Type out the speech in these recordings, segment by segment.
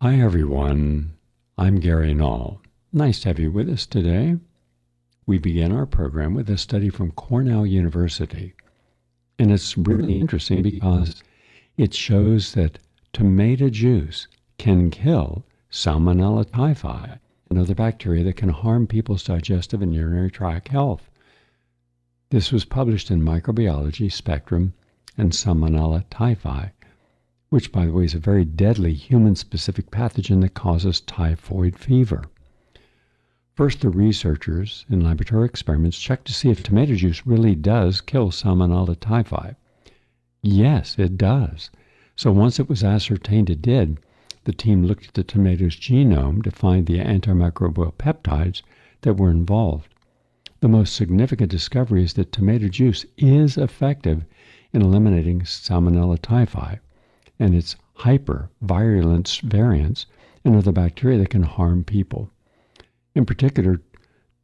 Hi everyone, I'm Gary Null. Nice to have you with us today. We began our program with a study from Cornell University. And it's really interesting because it shows that tomato juice can kill Salmonella typhi and other bacteria that can harm people's digestive and urinary tract health. This was published in Microbiology Spectrum and Salmonella typhi, which, by the way, is a very deadly human-specific pathogen that causes typhoid fever. First, the researchers in laboratory experiments checked to see if tomato juice really does kill Salmonella typhi. Yes, it does. So once it was ascertained it did, the team looked at the tomato's genome to find the antimicrobial peptides that were involved. The most significant discovery is that tomato juice is effective in eliminating Salmonella typhi and its hypervirulence variants and other bacteria that can harm people. In particular,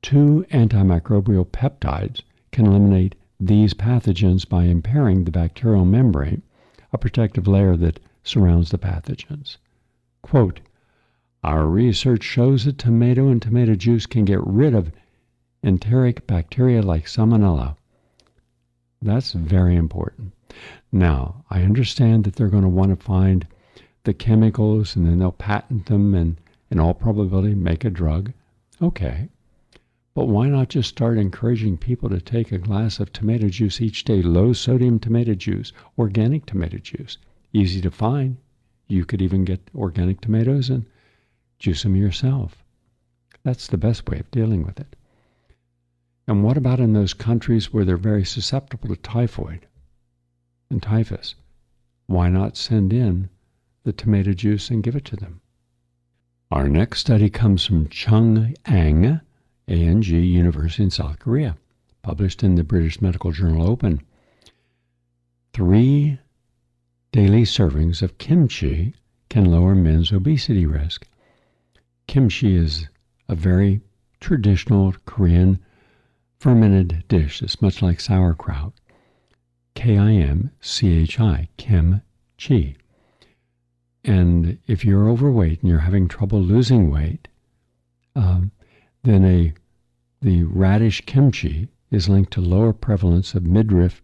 2 antimicrobial peptides can eliminate these pathogens by impairing the bacterial membrane, a protective layer that surrounds the pathogens. Quote, "Our research shows that tomato and tomato juice can get rid of enteric bacteria like Salmonella." That's very important. Now, I understand that they're going to want to find the chemicals and then they'll patent them and, in all probability, make a drug. Okay. But why not just start encouraging people to take a glass of tomato juice each day, low-sodium tomato juice, organic tomato juice? Easy to find. You could even get organic tomatoes and juice them yourself. That's the best way of dealing with it. And what about in those countries where they're very susceptible to typhoid and typhus? Why not send in the tomato juice and give it to them? Our next study comes from Chung Ang, A-N-G, University in South Korea, published in the British Medical Journal Open. 3 daily servings of kimchi can lower men's obesity risk. Kimchi is a very traditional Korean fermented dish. It's much like sauerkraut. K-I-M-C-H-I, kimchi. And if you're overweight and you're having trouble losing weight, then the radish kimchi is linked to lower prevalence of midriff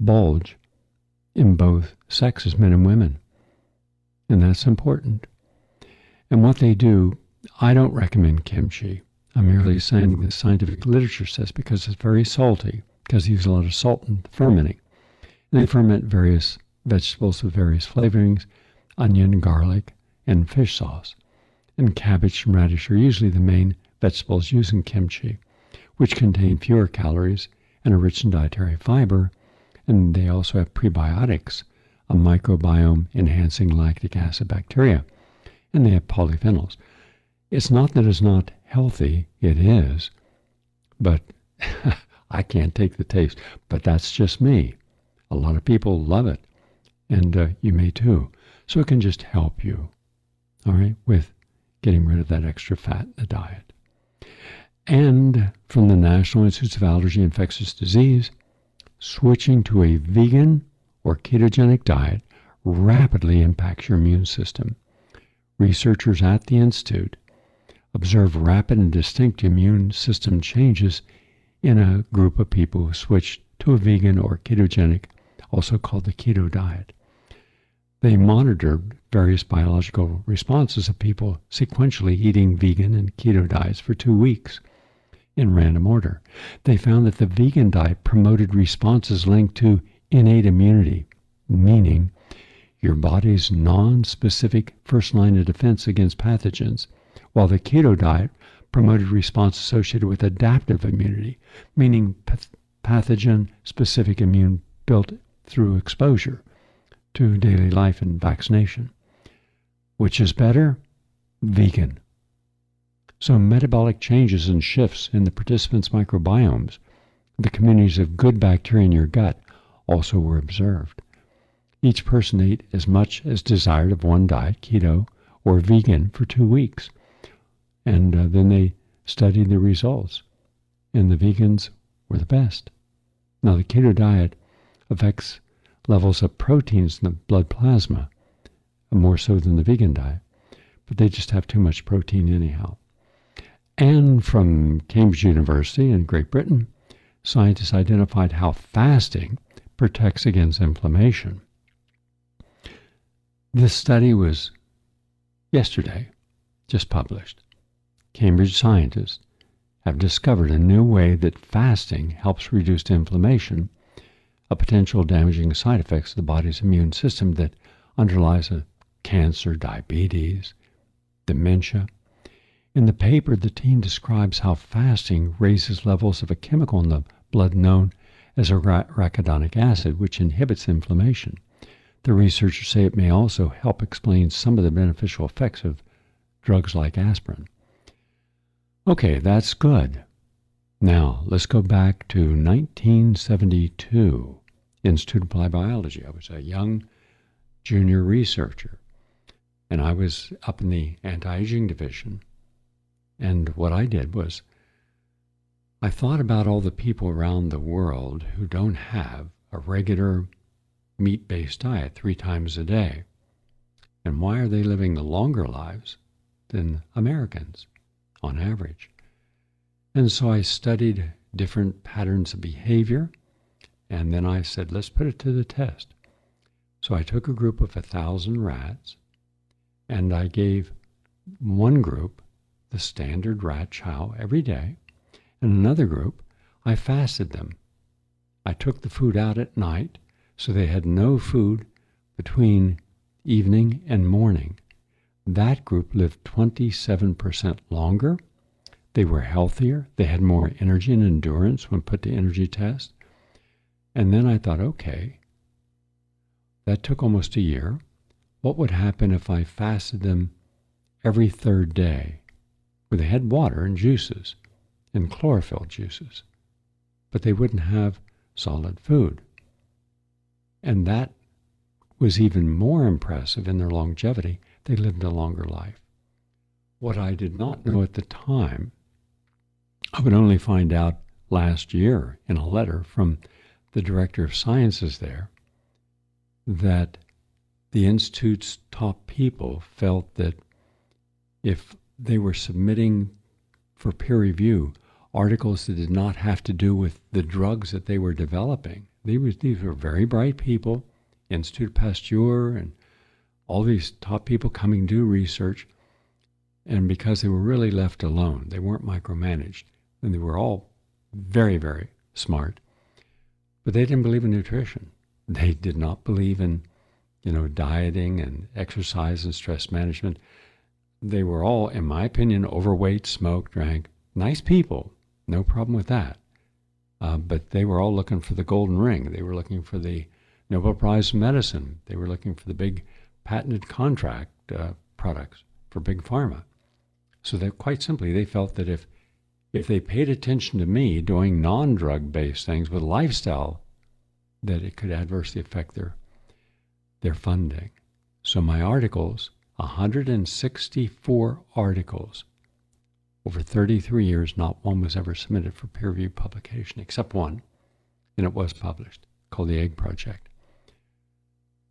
bulge in both sexes, men and women. And that's important. And what they do, I don't recommend kimchi. I'm merely saying the scientific literature says because it's very salty, because they use a lot of salt in the fermenting. And they ferment various vegetables with various flavorings, onion, garlic, and fish sauce. And cabbage and radish are usually the main vegetables used in kimchi, which contain fewer calories and are rich in dietary fiber, and they also have prebiotics, a microbiome-enhancing lactic acid bacteria, and they have polyphenols. It's not that it's not healthy, it is, but I can't take the taste. But that's just me. A lot of people love it, and you may too. So it can just help you, all right, with getting rid of that extra fat in the diet. And from the National Institutes of Allergy and Infectious Disease, switching to a vegan or ketogenic diet rapidly impacts your immune system. Researchers at the Institute observe rapid and distinct immune system changes in a group of people who switched to a vegan or ketogenic, also called the keto diet. They monitored various biological responses of people sequentially eating vegan and keto diets for 2 weeks in random order. They found that the vegan diet promoted responses linked to innate immunity, meaning your body's non-specific first line of defense against pathogens, while the keto diet promoted response associated with adaptive immunity, meaning pathogen-specific immune built through exposure to daily life and vaccination. Which is better? Vegan. So metabolic changes and shifts in the participants' microbiomes, the communities of good bacteria in your gut, also were observed. Each person ate as much as desired of one diet, keto or vegan, for 2 weeks. And then they studied the results. And the vegans were the best. Now the keto diet affects levels of proteins in the blood plasma, more so than the vegan diet. but they just have too much protein anyhow. And from Cambridge University in Great Britain, scientists identified how fasting protects against inflammation. This study was yesterday, just published. Cambridge scientists have discovered a new way that fasting helps reduce inflammation, a potential damaging side effect of the body's immune system that underlies cancer, diabetes, dementia. In the paper, the team describes how fasting raises levels of a chemical in the blood known as arachidonic acid, which inhibits inflammation. The researchers say it may also help explain some of the beneficial effects of drugs like aspirin. Okay, that's good. Now, let's go back to 1972, Institute of Applied Biology. I was a young junior researcher, and I was up in the anti-aging division. And what I did was, I thought about all the people around the world who don't have a regular meat-based diet 3 times a day. And why are they living longer lives than Americans on average? And so I studied different patterns of behavior, and then I said, let's put it to the test. So I took a group of 1,000 rats, and I gave one group the standard rat chow every day, and another group, I fasted them. I took the food out at night, so they had no food between evening and morning. That group lived 27% longer. They were healthier. They had more energy and endurance when put to energy tests. And then I thought, okay, that took almost a year. What would happen if I fasted them every 3rd day? Well, they had water and juices and chlorophyll juices, but they wouldn't have solid food. And that was even more impressive in their longevity. They lived a longer life. What I did not know at the time, I would only find out last year in a letter from the director of sciences there, that the Institute's top people felt that if they were submitting for peer review articles that did not have to do with the drugs that they were developing, these were very bright people, Institut Pasteur and all these top people coming to do research, and because they were really left alone, they weren't micromanaged, and they were all very, very smart, but they didn't believe in nutrition. They did not believe in, dieting and exercise and stress management. They were all, in my opinion, overweight, smoked, drank. Nice people, no problem with that. But they were all looking for the golden ring. They were looking for the Nobel Prize in Medicine. They were looking for the big patented contract products for Big Pharma. So that quite simply, they felt that if they paid attention to me doing non-drug-based things with lifestyle, that it could adversely affect their funding. So my articles, 164 articles over 33 years, not one was ever submitted for peer-reviewed publication, except one, and it was published, called The Egg Project.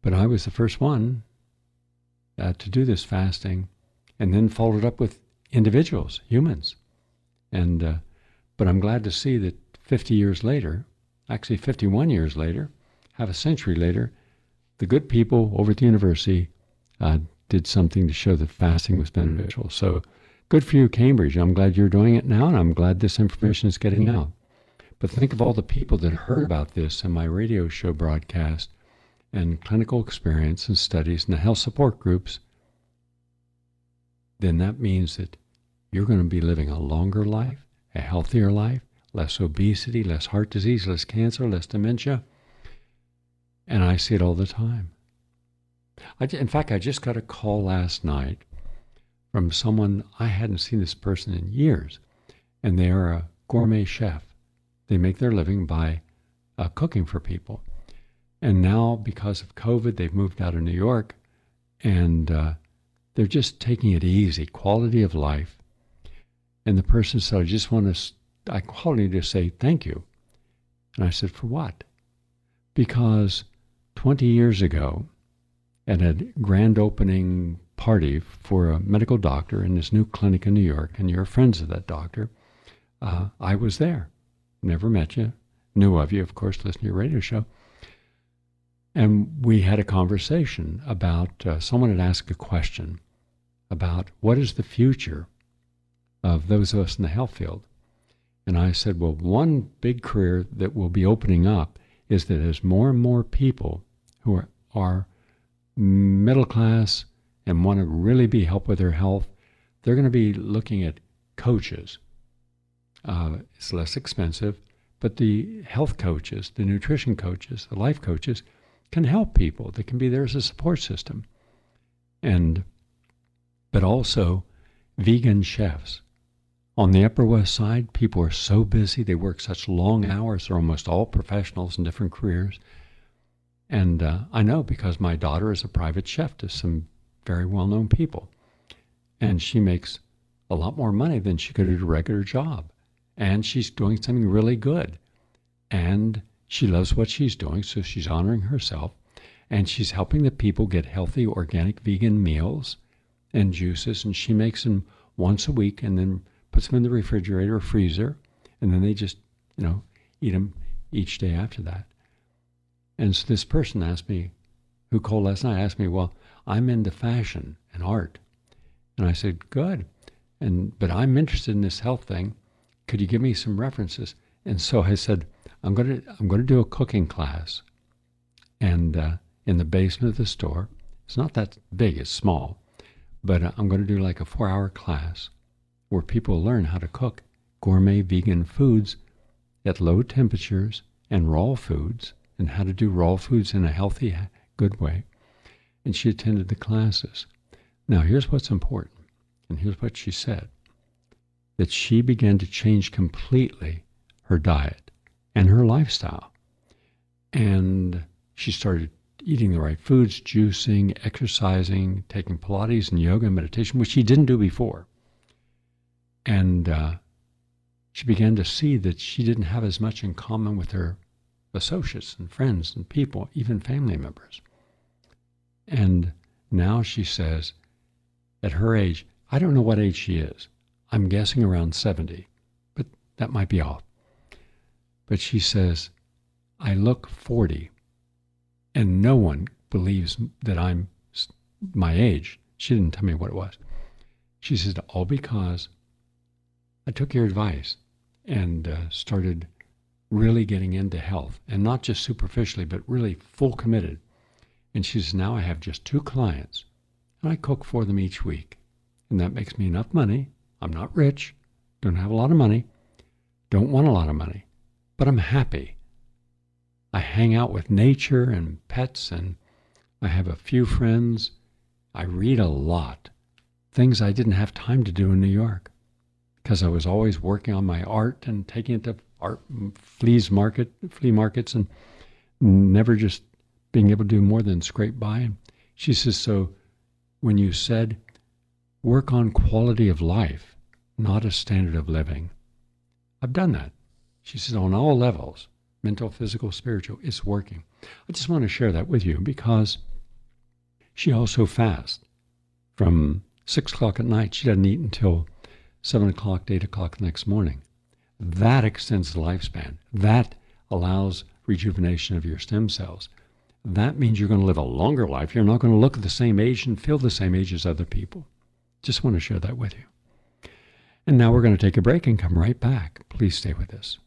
But I was the first one to do this fasting, and then followed up with individuals, humans. And but I'm glad to see that 50 years later, actually 51 years later, half a century later, the good people over at the university did something to show that fasting was beneficial. So good for you, Cambridge. I'm glad you're doing it now, and I'm glad this information is getting out. But think of all the people that heard about this in my radio show broadcast and clinical experience and studies and the health support groups. Then that means that you're going to be living a longer life, a healthier life, less obesity, less heart disease, less cancer, less dementia. And I see it all the time. In fact, I just got a call last night from someone, I hadn't seen this person in years, and they are a gourmet chef. They make their living by cooking for people. And now, because of COVID, they've moved out of New York, and they're just taking it easy, quality of life. And the person said, I called you to say thank you. And I said, for what? Because 20 years ago, at a grand opening party for a medical doctor in his new clinic in New York, and you're friends of that doctor, I was there. Never met you. Knew of you, of course, listened to your radio show. And we had a conversation about, someone had asked a question about what is the future of those of us in the health field. And I said, well, one big career that will be opening up is that as more and more people who are middle class and want to really be helped with their health, they're going to be looking at coaches. It's less expensive, but the health coaches, the nutrition coaches, the life coaches can help people. They can be there as a support system. But also vegan chefs. On the Upper West Side, people are so busy. They work such long hours. They're almost all professionals in different careers. And I know because my daughter is a private chef to some very well-known people. And she makes a lot more money than she could at a regular job. And she's doing something really good. And she loves what she's doing, so she's honoring herself. And she's helping the people get healthy, organic, vegan meals and juices. And she makes them once a week and then puts them in the refrigerator or freezer. And then they just, you know, eat them each day after that. And so this person asked me, who called last night, asked me, well, I'm into fashion and art. And I said, good. But I'm interested in this health thing. Could you give me some references? And so I said, I'm going to do a cooking class, and in the basement of the store. It's not that big; it's small, but I'm going to do like a 4-hour class where people learn how to cook gourmet vegan foods at low temperatures and raw foods, and how to do raw foods in a healthy, good way. And she attended the classes. Now, here's what's important. And here's what she said, that she began to change completely her diet and her lifestyle. And she started eating the right foods, juicing, exercising, taking Pilates and yoga and meditation, which she didn't do before. And she began to see that she didn't have as much in common with her associates and friends and people, even family members. And now she says, at her age, I don't know what age she is. I'm guessing around 70, but that might be off. But she says, I look 40, and no one believes that I'm my age. She didn't tell me what it was. She says, all because I took your advice and started really getting into health, and not just superficially, but really full committed. And she says, now I have just 2 clients, and I cook for them each week. And that makes me enough money. I'm not rich, don't have a lot of money, don't want a lot of money, but I'm happy. I hang out with nature and pets, and I have a few friends. I read a lot, things I didn't have time to do in New York because I was always working on my art and taking it to art flea markets, and never just being able to do more than scrape by. And she says, so when you said, work on quality of life, not a standard of living, I've done that. She says, on all levels, mental, physical, spiritual, it's working. I just want to share that with you because she also fasts from 6 o'clock at night. She doesn't eat until 7 o'clock, 8 o'clock the next morning. That extends the lifespan. That allows rejuvenation of your stem cells. That means you're going to live a longer life. You're not going to look the same age and feel the same age as other people. Just want to share that with you. And now we're going to take a break and come right back. Please stay with us.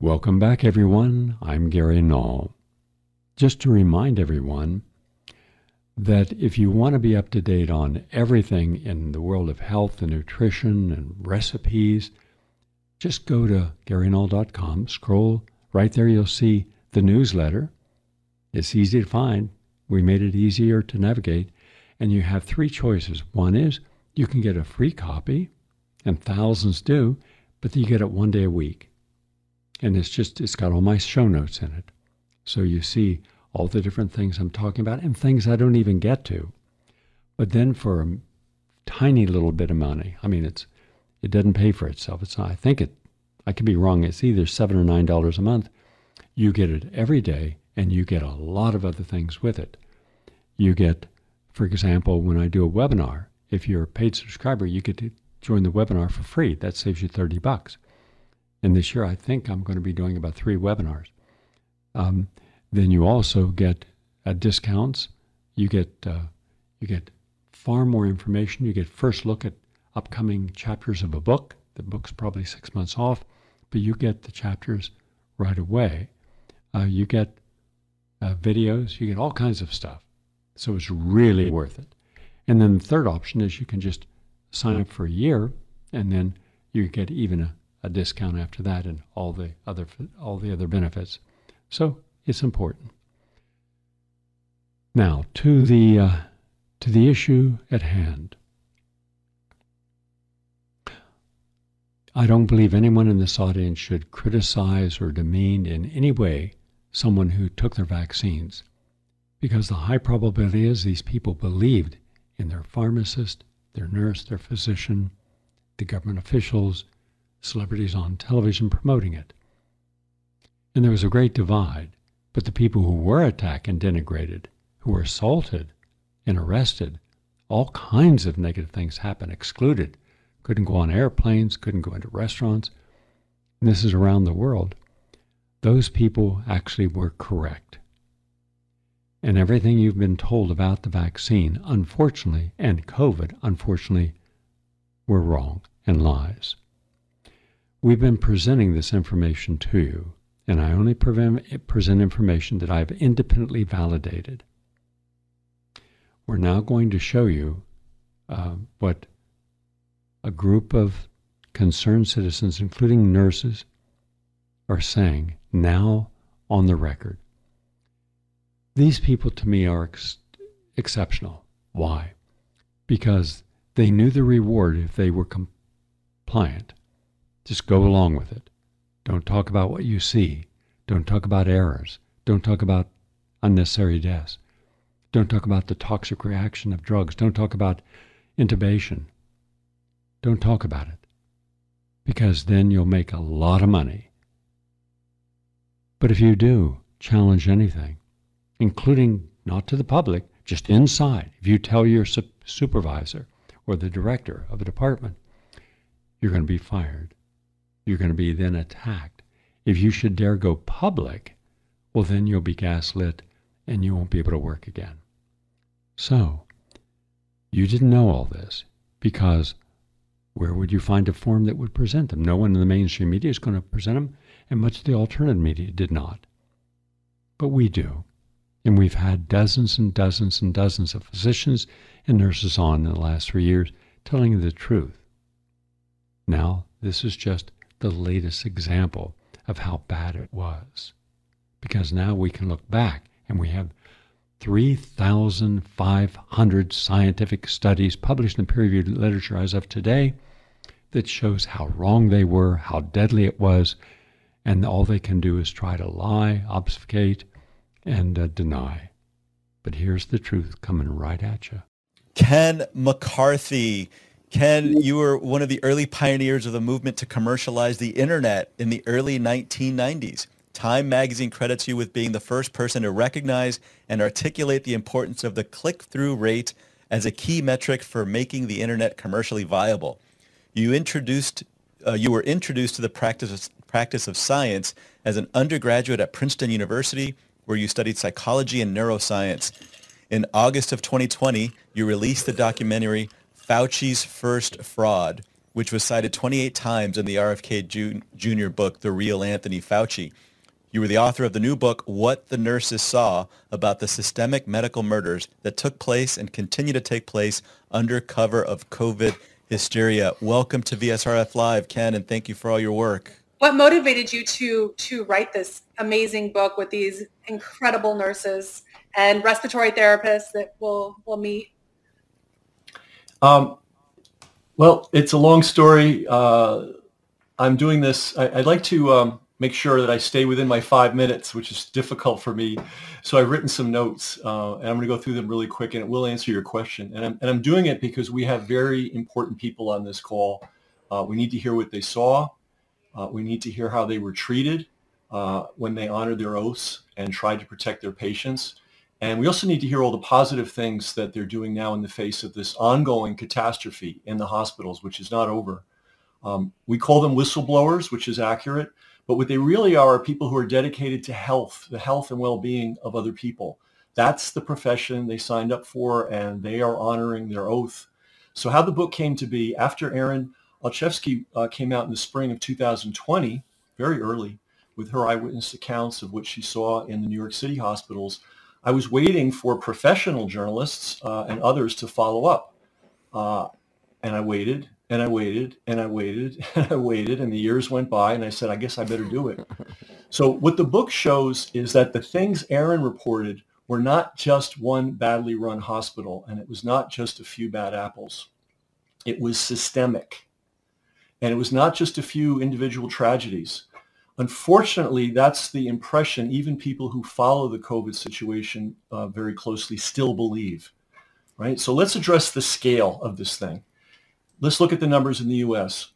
Welcome back, everyone. I'm Gary Null. Just to remind everyone that if you want to be up to date on everything in the world of health and nutrition and recipes, just go to GaryNull.com. Scroll right there. You'll see the newsletter. It's easy to find. We made it easier to navigate. And you have 3 choices. One is, you can get a free copy, and thousands do, but you get it one day a week. And it's got all my show notes in it. So you see all the different things I'm talking about and things I don't even get to. But then for a tiny little bit of money, I mean, it doesn't pay for itself. I could be wrong, it's either $7 or $9 a month. You get it every day, and you get a lot of other things with it. You get For example, when I do a webinar, if you're a paid subscriber, you get to join the webinar for free. That saves you $30. And this year, I think I'm going to be doing about 3 webinars. Then you also get discounts. You get far more information. You get first look at upcoming chapters of a book. The book's probably 6 months off, but you get the chapters right away. You get videos. You get all kinds of stuff. So it's really worth it. And then the third option is you can just sign up for a year, and then you get even a discount after that, and all the other benefits. So it's important. Now to the issue at hand. I don't believe anyone in this audience should criticize or demean in any way someone who took their vaccines, because the high probability is these people believed in their pharmacist, their nurse, their physician, the government officials, celebrities on television promoting it. And there was a great divide, but the people who were attacked and denigrated, who were assaulted and arrested, all kinds of negative things happened, excluded, couldn't go on airplanes, couldn't go into restaurants, and this is around the world. Those people actually were correct. And everything you've been told about the vaccine, unfortunately, and COVID, unfortunately, were wrong and lies. We've been presenting this information to you, and I only present information that I've independently validated. We're now going to show you what a group of concerned citizens, including nurses, are saying now on the record. These people, to me, are exceptional. Why? Because they knew the reward if they were compliant. Just go along with it. Don't talk about what you see. Don't talk about errors. Don't talk about unnecessary deaths. Don't talk about the toxic reaction of drugs. Don't talk about intubation. Don't talk about it, because then you'll make a lot of money. But if you do challenge anything, including not to the public, just inside. If you tell your supervisor or the director of a department, you're going to be fired. You're going to be then attacked. If you should dare go public, well, then you'll be gaslit and you won't be able to work again. So you didn't know all this, because where would you find a forum that would present them? No one in the mainstream media is going to present them, and much of the alternative media did not. But we do. And we've had dozens and dozens and dozens of physicians and nurses on in the last 3 years telling you the truth. Now, this is just the latest example of how bad it was. Because now we can look back and we have 3,500 scientific studies published in peer-reviewed literature as of today that shows how wrong they were, how deadly it was, and all they can do is try to lie, obfuscate, and deny. But here's the truth coming right at you. Ken McCarthy. Ken, you were one of the early pioneers of the movement to commercialize the internet in the early 1990s. Time magazine credits you with being the first person to recognize and articulate the importance of the click-through rate as a key metric for making the internet commercially viable. You were introduced to the practice of science as an undergraduate at Princeton University, where you studied psychology and neuroscience. In August of 2020, you released the documentary Fauci's First Fraud, which was cited 28 times in the RFK Jr. book, The Real Anthony Fauci. You were the author of the new book, What the Nurses Saw, about the systemic medical murders that took place and continue to take place under cover of COVID hysteria. Welcome to VSRF Live, Ken, and thank you for all your work. What motivated you to write this amazing book with these incredible nurses and respiratory therapists that we'll meet? Well, it's a long story. I'm doing this. I'd like to make sure that I stay within my 5 minutes, which is difficult for me. So I've written some notes, and I'm going to go through them really quick, and it will answer your question. And I'm doing it because we have very important people on this call. We need to hear what they saw. We need to hear how they were treated when they honored their oaths and tried to protect their patients. And we also need to hear all the positive things that they're doing now in the face of this ongoing catastrophe in the hospitals, which is not over. We call them whistleblowers, which is accurate, but what they really are people who are dedicated to health, the health and well-being of other people. That's the profession they signed up for, and they are honoring their oath. So how the book came to be, after Erin Olszewski came out in the spring of 2020, very early, with her eyewitness accounts of what she saw in the New York City hospitals, I was waiting for professional journalists and others to follow up. And I waited, and I waited, and I waited, and I waited, and the years went by, and I said, I guess I better do it. So what the book shows is that the things Erin reported were not just one badly run hospital, and it was not just a few bad apples. It was systemic. And it was not just a few individual tragedies. Unfortunately, that's the impression even people who follow the COVID situation very closely still believe, right? So let's address the scale of this thing. Let's look at the numbers in the U.S.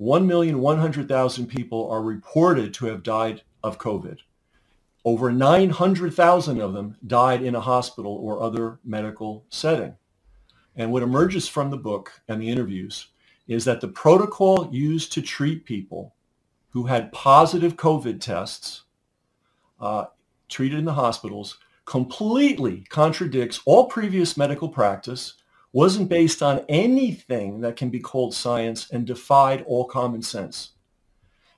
1,100,000 people are reported to have died of COVID. Over 900,000 of them died in a hospital or other medical setting. And what emerges from the book and the interviews is that the protocol used to treat people who had positive COVID tests treated in the hospitals completely contradicts all previous medical practice, wasn't based on anything that can be called science, and defied all common sense.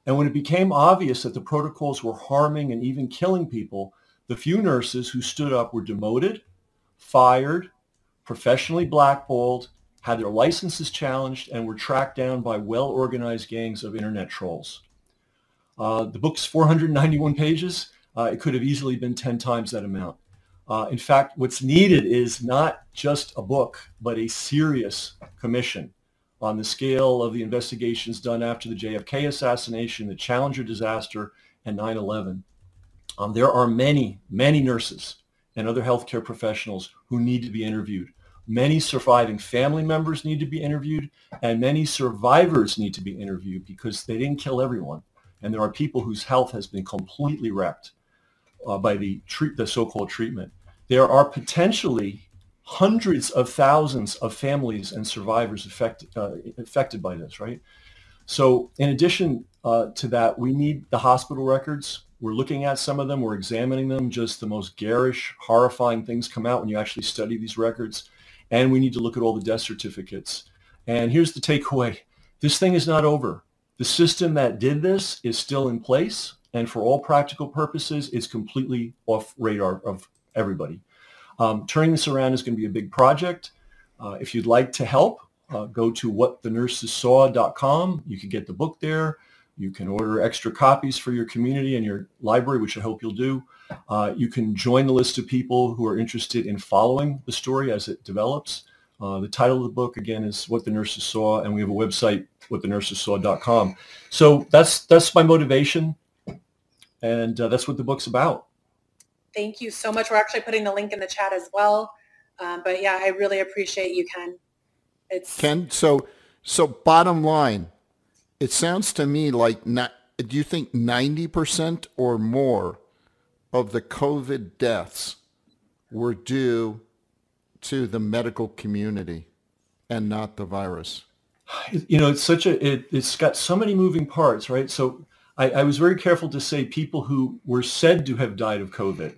And when it became obvious that the protocols were harming and even killing people, the few nurses who stood up were demoted, fired, professionally blackballed, had their licenses challenged, and were tracked down by well-organized gangs of internet trolls. The book's 491 pages. It could have easily been 10 times that amount. In fact, what's needed is not just a book, but a serious commission on the scale of the investigations done after the JFK assassination, the Challenger disaster, and 9/11. There are many, many nurses and other healthcare professionals who need to be interviewed. Many surviving family members need to be interviewed, and many survivors need to be interviewed because they didn't kill everyone. And there are people whose health has been completely wrecked by the so-called treatment. There are potentially hundreds of thousands of families and survivors affected by this, right? So in addition to that, we need the hospital records. We're looking at some of them. We're examining them. Just the most garish, horrifying things come out when you actually study these records. And we need to look at all the death certificates. And here's the takeaway. This thing is not over. The system that did this is still in place, and for all practical purposes, it's completely off radar of everybody. Turning this around is going to be a big project. If you'd like to help, go to whatthenursessaw.com. You can get the book there. You can order extra copies for your community and your library, which I hope you'll do. You can join the list of people who are interested in following the story as it develops. The title of the book, again, is What the Nurses Saw, and we have a website, whatthenursessaw.com. So that's my motivation, and that's what the book's about. Thank you so much. We're actually putting the link in the chat as well. But, yeah, I really appreciate you, Ken. Ken, so bottom line, it sounds to me like, do you think 90% or more of the COVID deaths were due to the medical community and not the virus? You know, it's such a, it's got so many moving parts, right? So I was very careful to say people who were said to have died of COVID,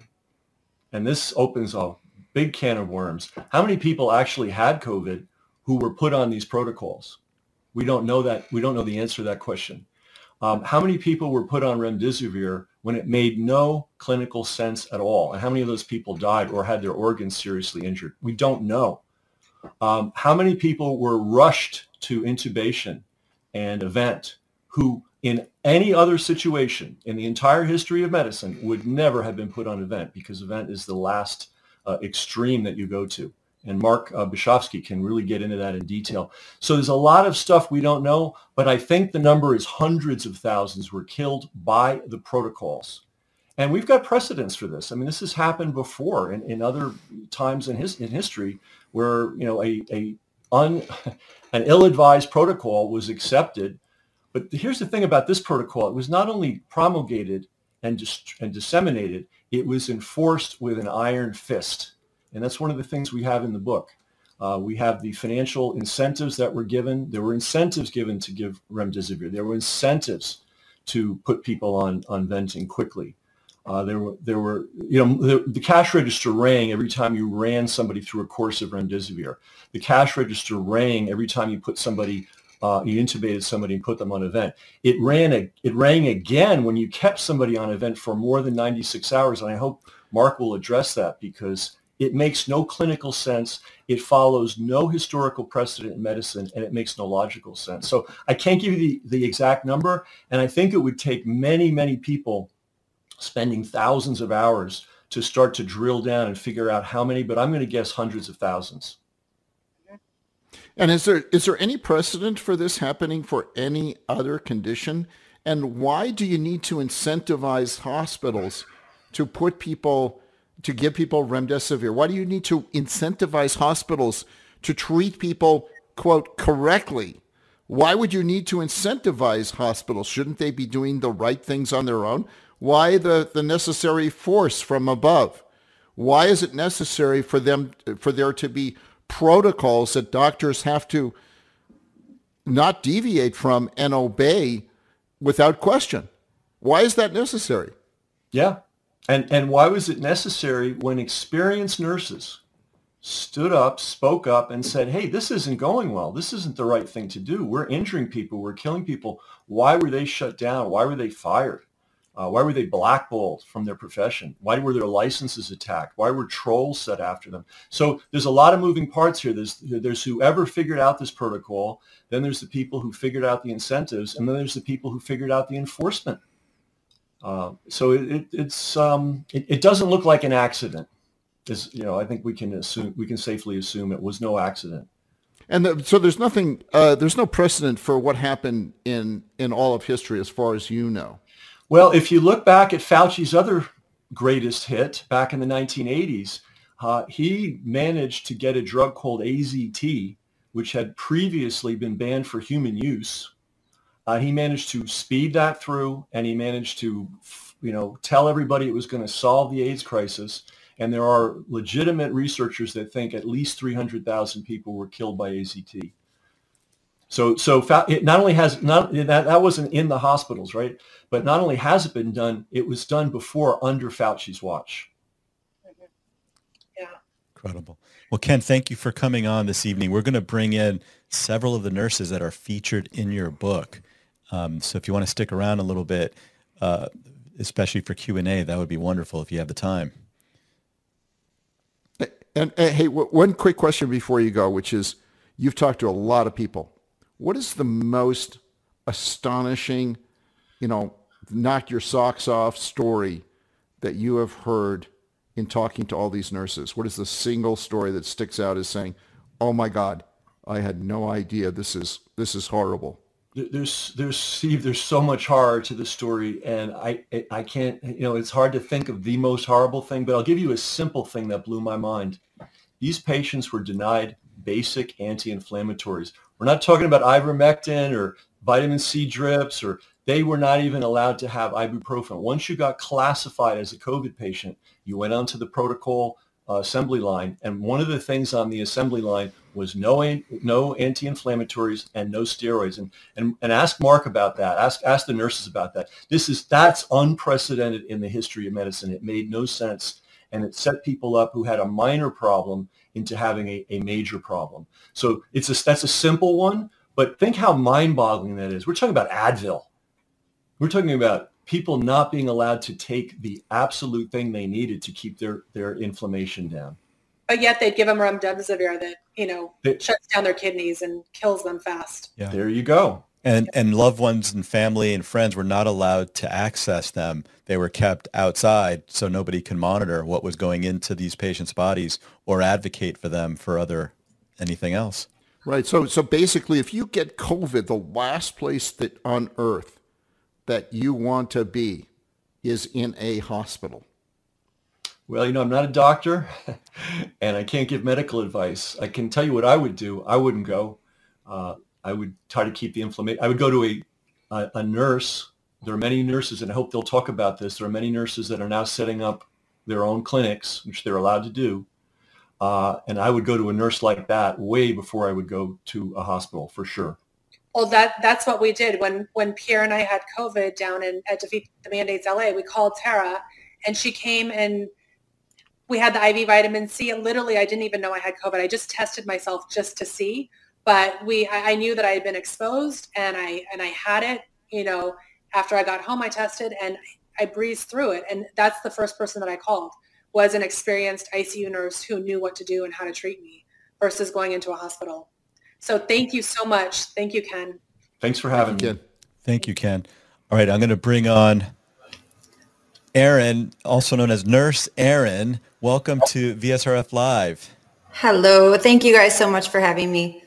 and this opens a big can of worms. How many people actually had COVID who were put on these protocols? We don't know that. We don't know the answer to that question. How many people were put on remdesivir when it made no clinical sense at all? And how many of those people died or had their organs seriously injured? We don't know. How many people were rushed to intubation and event who in any other situation in the entire history of medicine would never have been put on event, because event is the last extreme that you go to. And Mark Bishofsky can really get into that in detail. So there's a lot of stuff we don't know, but I think the number is hundreds of thousands were killed by the protocols. And we've got precedents for this. I mean, this has happened before in other times in history where, you know, an ill-advised protocol was accepted. But here's the thing about this protocol. It was not only promulgated and disseminated, It was enforced with an iron fist. And that's one of the things we have in the book. We have the financial incentives that were given. There were incentives given to give remdesivir. There were incentives to put people on venting quickly. There were, you know, the cash register rang every time you ran somebody through a course of remdesivir. The cash register rang every time you put somebody, you intubated somebody and put them on a vent. It rang again when you kept somebody on a vent for more than 96 hours. And I hope Mark will address that, because it makes no clinical sense. It follows no historical precedent in medicine, and it makes no logical sense. So I can't give you the exact number, and I think it would take many, many people spending thousands of hours to start to drill down and figure out how many, but I'm going to guess hundreds of thousands. And is there any precedent for this happening for any other condition? And why do you need to incentivize hospitals to give people remdesivir? Why do you need to incentivize hospitals to treat people, quote, correctly? Why would you need to incentivize hospitals? Shouldn't they be doing the right things on their own? Why the necessary force from above? Why is it necessary for there to be protocols that doctors have to not deviate from and obey without question? Why is that necessary? Yeah. And why was it necessary when experienced nurses stood up, spoke up, and said, hey, this isn't going well. This isn't the right thing to do. We're injuring people. We're killing people. Why were they shut down? Why were they fired? Why were they blackballed from their profession? Why were their licenses attacked? Why were trolls set after them? So there's a lot of moving parts here. There's whoever figured out this protocol. Then there's the people who figured out the incentives. And then there's the people who figured out the enforcement. So it doesn't look like an accident. You know, I think we can safely assume it was no accident. And so there's no precedent for what happened in all of history, as far as you know. Well, if you look back at Fauci's other greatest hit back in the 1980s, he managed to get a drug called AZT, which had previously been banned for human use. He managed to speed that through, and he managed to, you know, tell everybody it was going to solve the AIDS crisis. And there are legitimate researchers that think at least 300,000 people were killed by AZT. So it not only has not that wasn't in the hospitals, right? But not only has it been done, it was done before under Fauci's watch. Yeah. Incredible. Well, Ken, thank you for coming on this evening. We're going to bring in several of the nurses that are featured in your book. So if you want to stick around a little bit, especially for Q&A, that would be wonderful if you have the time. And hey, one quick question before you go, which is, you've talked to a lot of people. What is the most astonishing, you know, knock your socks off story that you have heard in talking to all these nurses? What is the single story that sticks out as saying, oh my God, I had no idea. This is horrible. There's so much horror to the story, and I can't, you know, it's hard to think of the most horrible thing, but I'll give you a simple thing that blew my mind. These patients were denied basic anti-inflammatories. We're not talking about ivermectin or vitamin C drips, or they were not even allowed to have ibuprofen. Once you got classified as a COVID patient, you went onto the protocol assembly line, and one of the things on the assembly line was no anti-inflammatories and no steroids. And ask Mark about that. Ask the nurses about that. That's unprecedented in the history of medicine. It made no sense, and it set people up who had a minor problem into having a major problem. So that's a simple one, but think how mind-boggling that is. We're talking about Advil. We're talking about people not being allowed to take the absolute thing they needed to keep their inflammation down. But yet they'd give them remdesivir that, you know, shuts down their kidneys and kills them fast. Yeah. There you go. And loved ones and family and friends were not allowed to access them. They were kept outside so nobody can monitor what was going into these patients' bodies or advocate for them for anything else. Right. So basically, if you get COVID, the last place that on earth that you want to be is in a hospital. Well, you know, I'm not a doctor and I can't give medical advice. I can tell you what I would do. I wouldn't go. I would try to keep the inflammation. I would go to a nurse. There are many nurses, and I hope they'll talk about this. There are many nurses that are now setting up their own clinics, which they're allowed to do. And I would go to a nurse like that way before I would go to a hospital, for sure. Well, that's what we did. When Pierre and I had COVID down at Defeat the Mandates LA, we called Tara and she came and we had the IV vitamin C. And literally, I didn't even know I had COVID. I just tested myself just to see. But I knew that I had been exposed and I had it, you know, after I got home, I tested and I breezed through it. And that's the first person that I called, was an experienced ICU nurse who knew what to do and how to treat me versus going into a hospital. So thank you so much. Thank you, Ken. Thanks for having me. Thank you, Ken. All right, I'm going to bring on Erin, also known as Nurse Erin. Welcome to VSRF Live. Hello. Thank you guys so much for having me.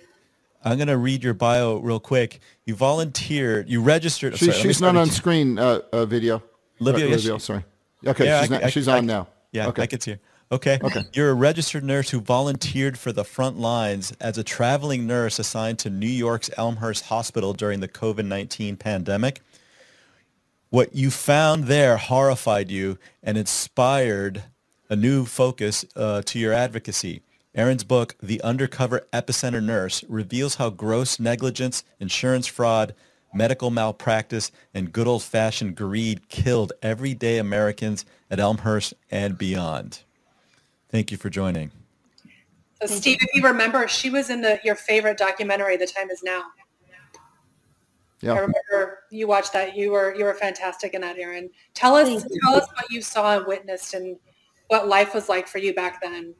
I'm going to read your bio real quick. You volunteered. You registered. She's not on screen video. Livia, sorry. Okay, yeah, she's on now. Yeah, okay. I can see her. Okay. You're a registered nurse who volunteered for the front lines as a traveling nurse assigned to New York's Elmhurst Hospital during the COVID-19 pandemic. What you found there horrified you and inspired a new focus to your advocacy. Erin's book, The Undercover Epicenter Nurse, reveals how gross negligence, insurance fraud, medical malpractice, and good old-fashioned greed killed everyday Americans at Elmhurst and beyond. Thank you for joining. So, Steve, if you remember, she was in your favorite documentary, "The Time Is Now." Yeah, I remember you watched that. You were fantastic in that, Erin. Tell us what you saw and witnessed, and what life was like for you back then.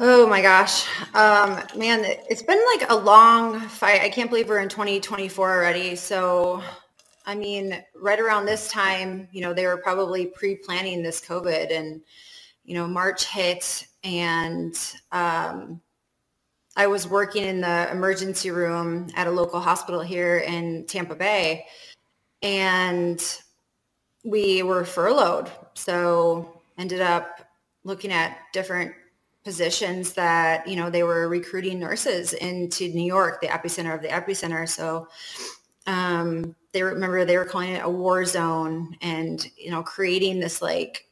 Oh my gosh, man, it's been like a long fight. I can't believe we're in 2024 already. So, I mean, right around this time, you know, they were probably pre-planning this COVID and. You know, March hit and I was working in the emergency room at a local hospital here in Tampa Bay and we were furloughed. So ended up looking at different positions that, you know, they were recruiting nurses into New York, the epicenter of the epicenter. So they were calling it a war zone and, you know, creating this like,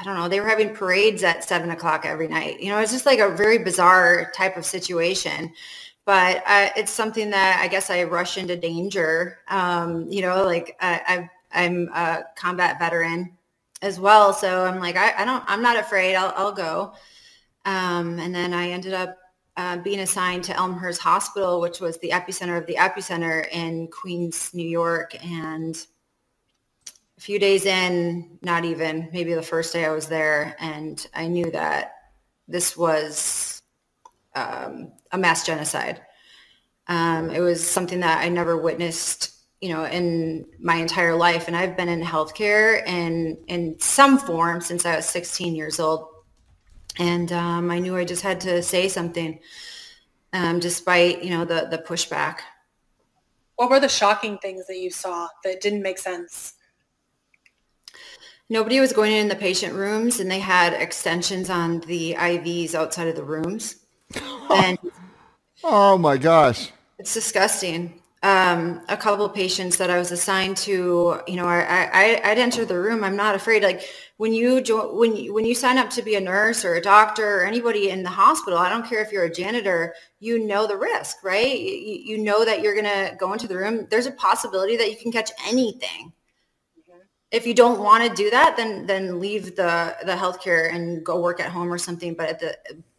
I don't know, they were having parades at 7 o'clock every night. You know, it's just like a very bizarre type of situation, but it's something that I guess I rush into danger. You know, like I'm a combat veteran as well. So I'm like, I'm not afraid. I'll go. And then I ended up being assigned to Elmhurst Hospital, which was the epicenter of the epicenter in Queens, New York. And a few days in, not even, maybe the first day I was there, and I knew that this was a mass genocide. It was something that I never witnessed, you know, in my entire life. And I've been in healthcare and in some form since I was 16 years old. And I knew I just had to say something, despite, you know, the pushback. What were the shocking things that you saw that didn't make sense? Nobody was going in the patient rooms, and they had extensions on the IVs outside of the rooms. And oh my gosh. It's disgusting. A couple of patients that I was assigned to, you know, I'd enter the room. I'm not afraid. Like when you sign up to be a nurse or a doctor or anybody in the hospital, I don't care if you're a janitor, you know the risk, right? You know that you're going to go into the room. There's a possibility that you can catch anything. If you don't want to do that, then leave the healthcare and go work at home or something. But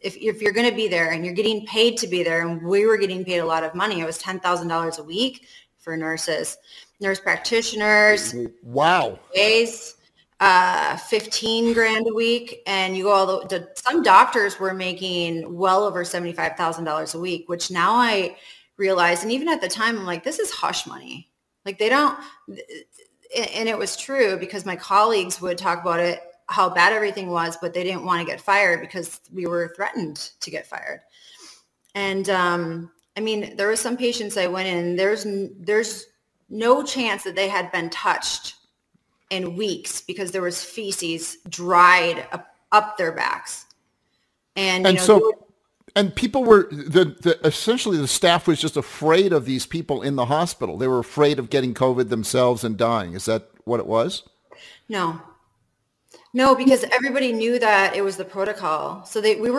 if you're going to be there and you're getting paid to be there, and we were getting paid a lot of money, it was $10,000 a week for nurses, nurse practitioners. Wow. Days, $15,000 a week, and you go all the some doctors were making well over $75,000 a week, which now I realize, and even at the time, I'm like, this is hush money. Like they don't. And it was true because my colleagues would talk about it, how bad everything was, but they didn't want to get fired because we were threatened to get fired. And I mean, there were some patients I went in, there's no chance that they had been touched in weeks because there was feces dried up their backs. And you know, and people were, essentially the staff was just afraid of these people in the hospital. They were afraid of getting COVID themselves and dying. Is that what it was? No. No, because everybody knew that it was the protocol. So we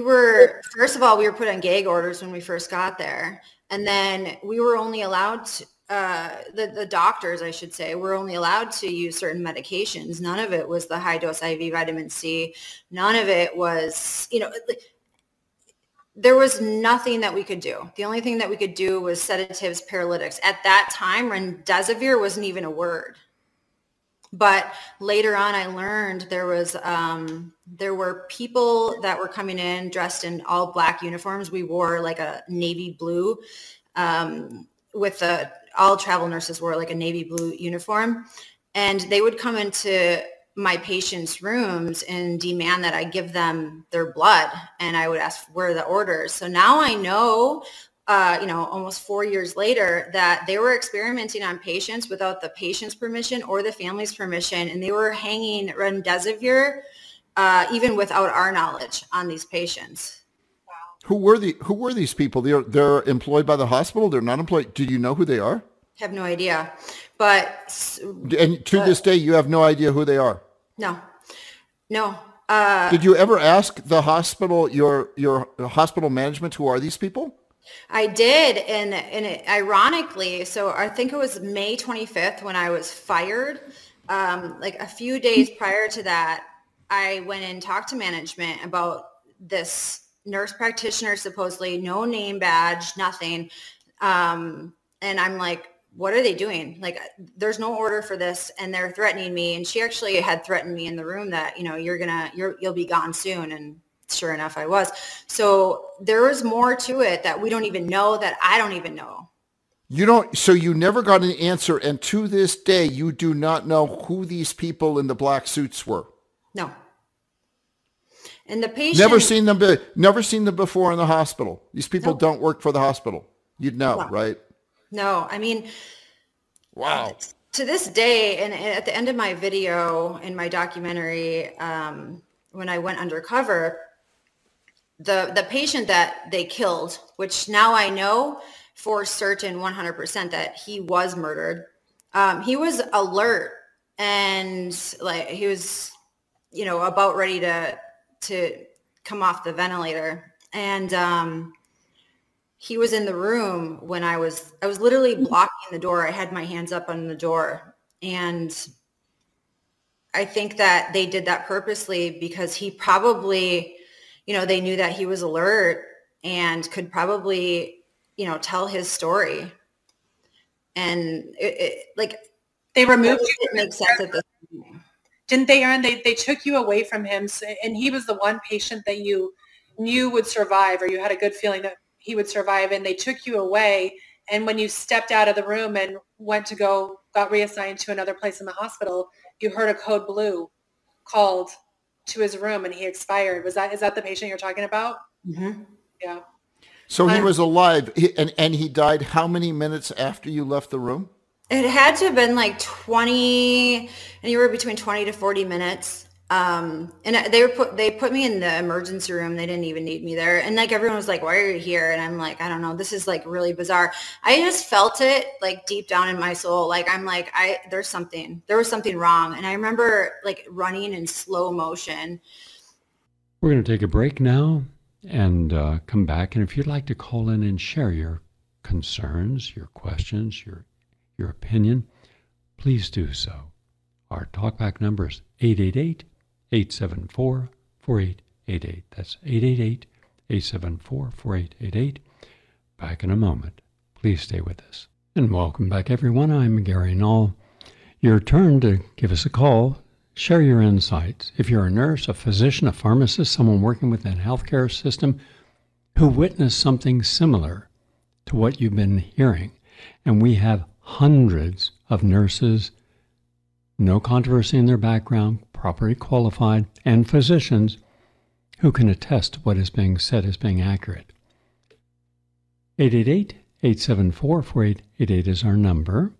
were, first of all, we were put on gag orders when we first got there. And then we were only allowed to, the doctors, I should say, were only allowed to use certain medications. None of it was the high dose IV vitamin C. None of it was, you know, there was nothing that we could do. The only thing that we could do was sedatives, paralytics. At that time, rendezvous wasn't even a word. But later on, I learned there was there were people that were coming in dressed in all black uniforms. We wore like a navy blue with the all travel nurses wore like a navy blue uniform, and they would come into my patients' rooms and demand that I give them their blood, and I would ask where are the orders. So now I know. You know, almost 4 years later, that they were experimenting on patients without the patient's permission or the family's permission, and they were hanging remdesivir even without our knowledge on these patients. Wow. Who were these people? They're employed by the hospital. They're not employed. Do you know who they are? Have no idea. But and to this day, you have no idea who they are. No, no. Did you ever ask the hospital, your hospital management, who are these people? I did, and ironically, so I think it was May 25th when I was fired. Like a few days prior to that, I went and talked to management about this nurse practitioner, supposedly no name badge, nothing. And I'm like, what are they doing? Like, there's no order for this, and they're threatening me. And she actually had threatened me in the room that, you know, you'll be gone soon, and sure enough, I was. So there was more to it that we don't even know, that I don't even know. You don't. So you never got an answer. And to this day, you do not know who these people in the black suits were. No. And the patient. Never seen them before in the hospital. These people don't work for the hospital. You'd know, right? No. I mean. Wow. To this day, and at the end of my video in my documentary, when I went undercover, the patient that they killed, which now I know for certain 100% that he was murdered, he was alert, and like he was, you know, about ready to come off the ventilator, and he was in the room when I was literally blocking the door. I had my hands up on the door, and I think that they did that purposely because he probably, you know, they knew that he was alert and could probably, you know, tell his story. And it like they removed it. It makes sense at this point. Didn't they, Erin? They took you away from him, and he was the one patient that you knew would survive, or you had a good feeling that he would survive, and they took you away. And when you stepped out of the room and went to go, got reassigned to another place in the hospital, you heard a code blue called to his room, and he expired. Is that the patient you're talking about? Mm-hmm. Yeah. So he was alive, and he died how many minutes after you left the room? It had to have been like 20, anywhere between 20 to 40 minutes. And they put me in the emergency room. They didn't even need me there. And like, everyone was like, why are you here? And I'm like, I don't know. This is like really bizarre. I just felt it like deep down in my soul. Like, I'm like, there was something wrong. And I remember like running in slow motion. We're going to take a break now and come back. And if you'd like to call in and share your concerns, your questions, your opinion, please do so. Our talkback number is 888. 874-4888. That's 888-874-4888. Back in a moment. Please stay with us. And welcome back, everyone. I'm Gary Null. Your turn to give us a call. Share your insights. If you're a nurse, a physician, a pharmacist, someone working within the healthcare system who witnessed something similar to what you've been hearing, and we have hundreds of nurses, no controversy in their background, properly qualified, and physicians who can attest what is being said as being accurate. 888-874-4888 is our number.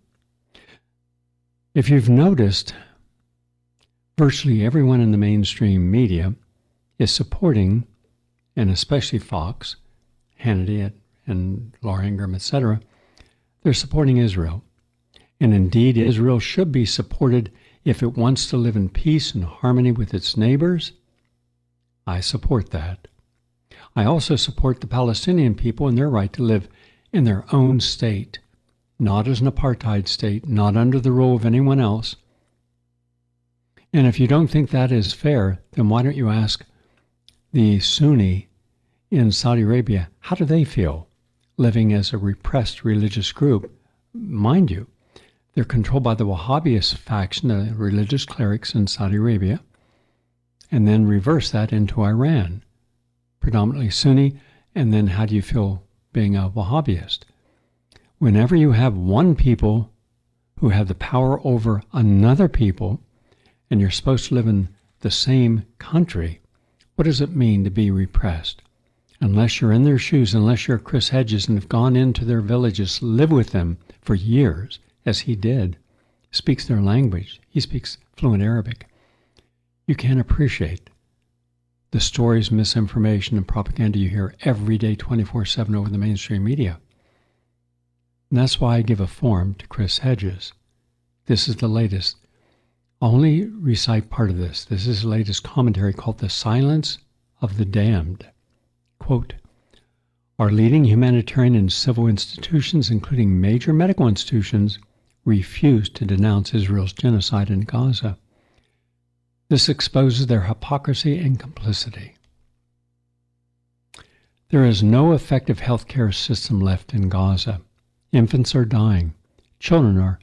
If you've noticed, virtually everyone in the mainstream media is supporting, and especially Fox, Hannity, and Laura Ingraham, etc., they're supporting Israel. And indeed, Israel should be supported If it wants to live in peace and harmony with its neighbors, I support that. I also support the Palestinian people and their right to live in their own state, not as an apartheid state, not under the rule of anyone else. And if you don't think that is fair, then why don't you ask the Sunni in Saudi Arabia, how do they feel living as a repressed religious group? Mind you, they're controlled by the Wahhabiist faction, the religious clerics in Saudi Arabia, and then reverse that into Iran, predominantly Sunni, and then how do you feel being a Wahhabiist? Whenever you have one people who have the power over another people, and you're supposed to live in the same country, what does it mean to be repressed? Unless you're in their shoes, unless you're Chris Hedges and have gone into their villages, live with them for years, as he did, speaks their language. He speaks fluent Arabic. You can't appreciate the stories, misinformation, and propaganda you hear every day, 24/7 over the mainstream media. And that's why I give a form to Chris Hedges. This is the latest. I'll only recite part of this. This is the latest commentary called The Silence of the Damned. Quote, our leading humanitarian and civil institutions, including major medical institutions, refuse to denounce Israel's genocide in Gaza. This exposes their hypocrisy and complicity. There is no effective health care system left in Gaza. Infants are dying. Children are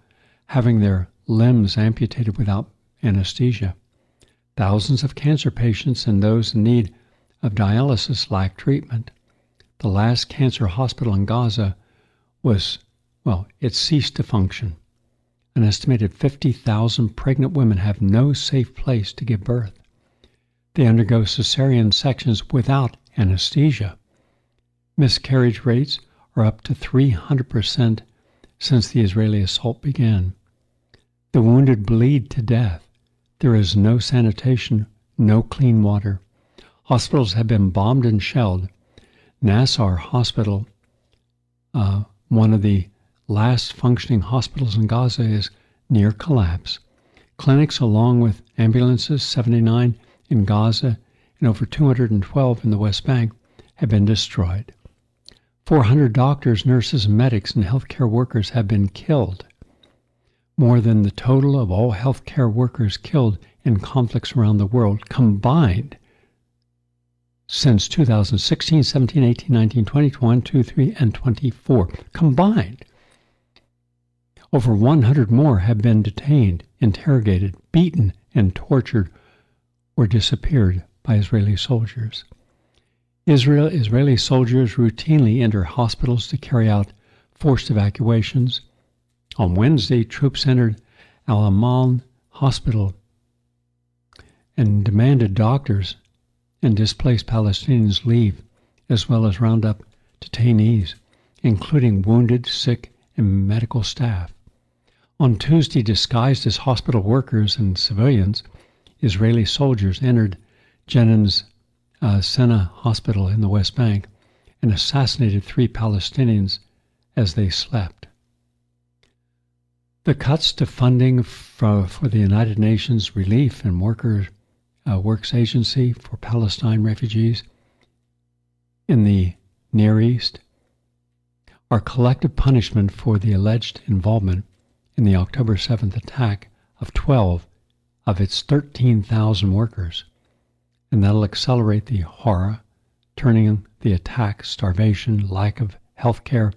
having their limbs amputated without anesthesia. Thousands of cancer patients and those in need of dialysis lack treatment. The last cancer hospital in Gaza was, it ceased to function. An estimated 50,000 pregnant women have no safe place to give birth. They undergo cesarean sections without anesthesia. Miscarriage rates are up to 300% since the Israeli assault began. The wounded bleed to death. There is no sanitation, no clean water. Hospitals have been bombed and shelled. Nassar Hospital, one of the last functioning hospitals in Gaza, is near collapse. Clinics, along with ambulances, 79 in Gaza and over 212 in the West Bank, have been destroyed. 400 doctors, nurses, medics, and healthcare workers have been killed, more than the total of all healthcare workers killed in conflicts around the world combined since 2016, 17, 18, 19, 20, 21, 23, and 24 combined. Over 100 more have been detained, interrogated, beaten, and tortured or disappeared by Israeli soldiers. Israeli soldiers routinely enter hospitals to carry out forced evacuations. On Wednesday, troops entered Al-Aman Hospital and demanded doctors and displaced Palestinians leave, as well as round up detainees, including wounded, sick, and medical staff. On Tuesday, disguised as hospital workers and civilians, Israeli soldiers entered Jenin's Sena Hospital in the West Bank and assassinated 3 Palestinians as they slept. The cuts to funding for the United Nations Relief and Works Agency for Palestine refugees in the Near East are collective punishment for the alleged involvement in the October 7th attack of 12 of its 13,000 workers. And that'll accelerate the horror, turning the attack, starvation, lack of health care,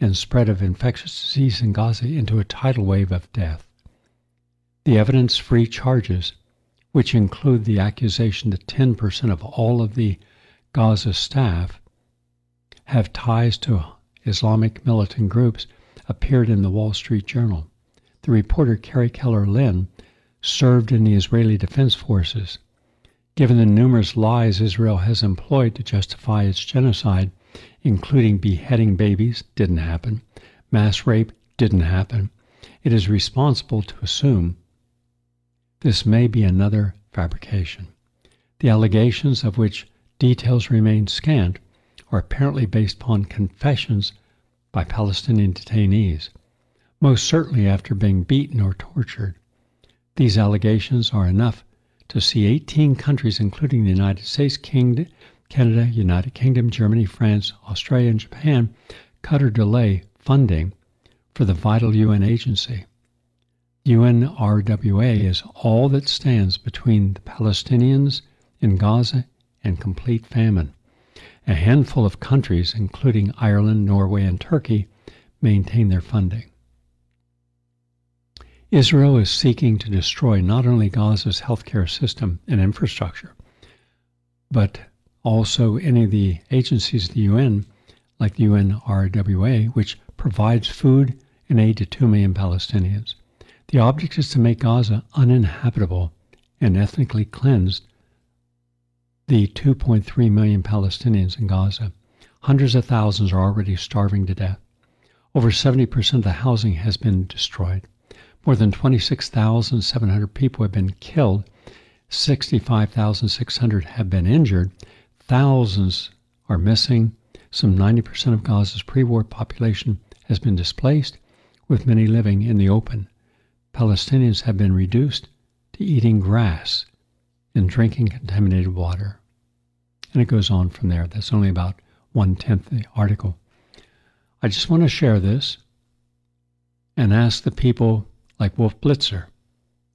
and spread of infectious disease in Gaza into a tidal wave of death. The evidence-free charges, which include the accusation that 10% of all of the Gaza staff have ties to Islamic militant groups, appeared in the Wall Street Journal. The reporter Carrie Keller Lynn served in the Israeli Defense Forces. Given the numerous lies Israel has employed to justify its genocide, including beheading babies, didn't happen, mass rape, didn't happen, it is responsible to assume this may be another fabrication. The allegations, of which details remain scant, are apparently based upon confessions by Palestinian detainees, most certainly after being beaten or tortured. These allegations are enough to see 18 countries, including the United States, Canada, United Kingdom, Germany, France, Australia, and Japan, cut or delay funding for the vital UN agency. UNRWA is all that stands between the Palestinians in Gaza and complete famine. A handful of countries, including Ireland, Norway, and Turkey, maintain their funding. Israel is seeking to destroy not only Gaza's healthcare system and infrastructure, but also any of the agencies of the UN, like the UNRWA, which provides food and aid to 2 million Palestinians. The object is to make Gaza uninhabitable and ethnically cleansed the 2.3 million Palestinians in Gaza. Hundreds of thousands are already starving to death. Over 70% of the housing has been destroyed. More than 26,700 people have been killed. 65,600 have been injured. Thousands are missing. Some 90% of Gaza's pre-war population has been displaced, with many living in the open. Palestinians have been reduced to eating grass and drinking contaminated water. And it goes on from there. That's only about 1/10 of the article. I just want to share this and ask the people like Wolf Blitzer,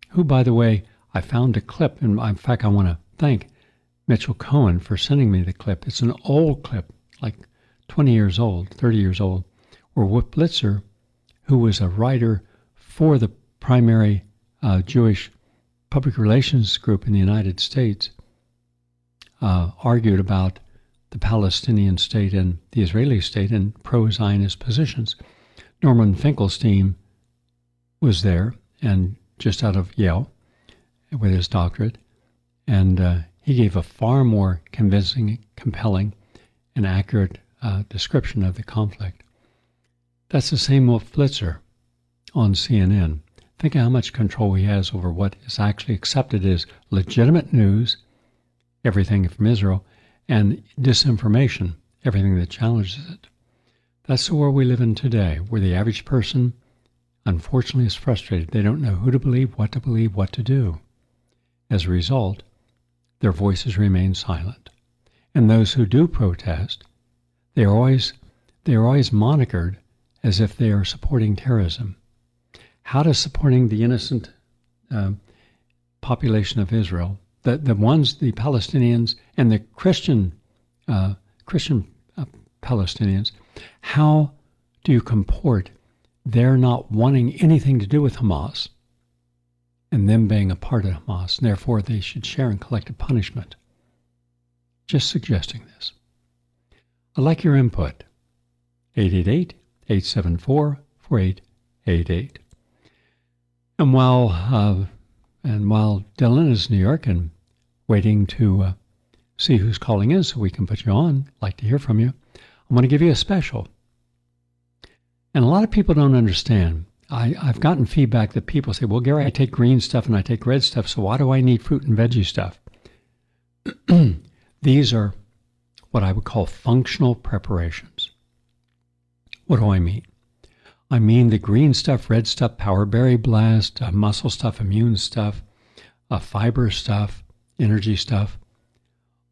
who, by the way, I found a clip, and in fact I want to thank Mitchell Cohen for sending me the clip. It's an old clip, like 20 years old, 30 years old, where Wolf Blitzer, who was a writer for the primary Jewish public relations group in the United States, argued about the Palestinian state and the Israeli state and pro-Zionist positions. Norman Finkelstein was there, and just out of Yale with his doctorate, and he gave a far more convincing, compelling, and accurate description of the conflict. That's the same Wolf Blitzer on CNN. Think of how much control he has over what is actually accepted as legitimate news, everything from Israel, and disinformation, everything that challenges it. That's the world we live in today, where the average person, unfortunately, is frustrated. They don't know who to believe, what to do. As a result, their voices remain silent. And those who do protest, they are always monikered as if they are supporting terrorism. How does supporting the innocent population of Israel, the Palestinians and the Christian Palestinians, how do you comport their not wanting anything to do with Hamas and them being a part of Hamas, and therefore they should share in collective punishment? Just suggesting this. I'd like your input. 888-874-4888. And while Dylan is in New York and waiting to see who's calling in so we can put you on, like to hear from you, I'm going to give you a special. And a lot of people don't understand. I've gotten feedback that people say, well, Gary, I take green stuff and I take red stuff, so why do I need fruit and veggie stuff? These are what I would call functional preparations. What do I mean? I mean the green stuff, red stuff, power berry blast, muscle stuff, immune stuff, fiber stuff, energy stuff.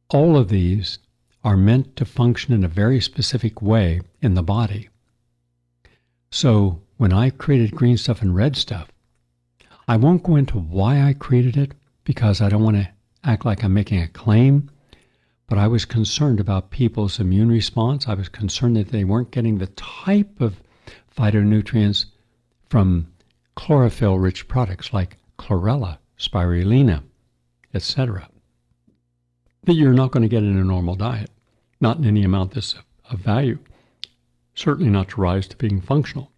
All of these are meant to function in a very specific way in the body. So when I created green stuff and red stuff, I won't go into why I created it because I don't want to act like I'm making a claim, but I was concerned about people's immune response. I was concerned that they weren't getting the type of phytonutrients from chlorophyll-rich products like chlorella, spirulina, etc., that you're not going to get in a normal diet, not in any amount that's of value, certainly not to rise to being functional.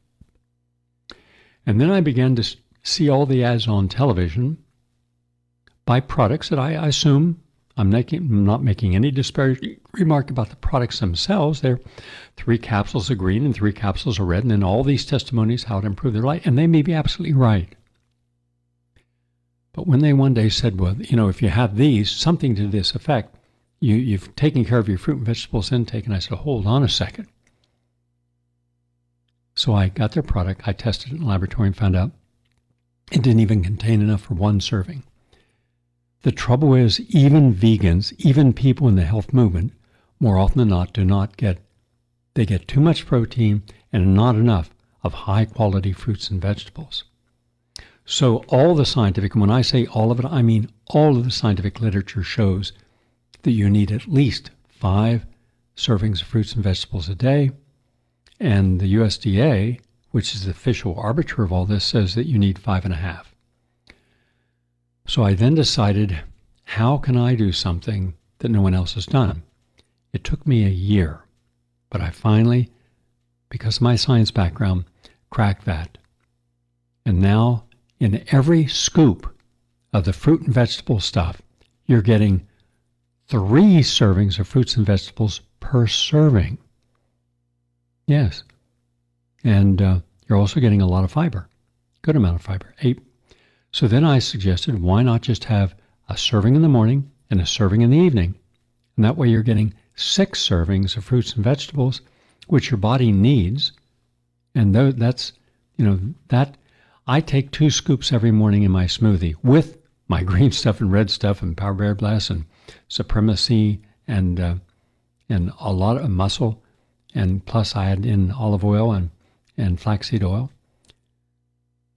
And then I began to see all the ads on television by products that I assume, I'm not making any disparaging remark about the products themselves. They're 3 capsules of green and 3 capsules of red, and then all these testimonies how to improve their life, and they may be absolutely right. But when they one day said, well, you know, if you have these, something to this effect, you've taken care of your fruit and vegetables intake, and I said, hold on a second. So I got their product, I tested it in the laboratory and found out It didn't even contain enough for one serving. The trouble is, even vegans, even people in the health movement, more often than not, they get too much protein and not enough of high-quality fruits and vegetables. So all the scientific, and when I say all of it, I mean all of the scientific literature shows that you need at least 5 servings of fruits and vegetables a day. And the USDA, which is the official arbiter of all this, says that you need 5.5. So I then decided, how can I do something that no one else has done? It took me a year, but I finally, because of my science background, cracked that. And now in every scoop of the fruit and vegetable stuff, you're getting 3 servings of fruits and vegetables per serving. Yes. And you're also getting a lot of fiber, good amount of fiber, 8. So then I suggested, why not just have a serving in the morning and a serving in the evening? And that way you're getting 6 servings of fruits and vegetables, which your body needs. And that's, I take 2 scoops every morning in my smoothie with my green stuff and red stuff and power bear blast and supremacy and a lot of muscle. And plus I had in olive oil and flaxseed oil.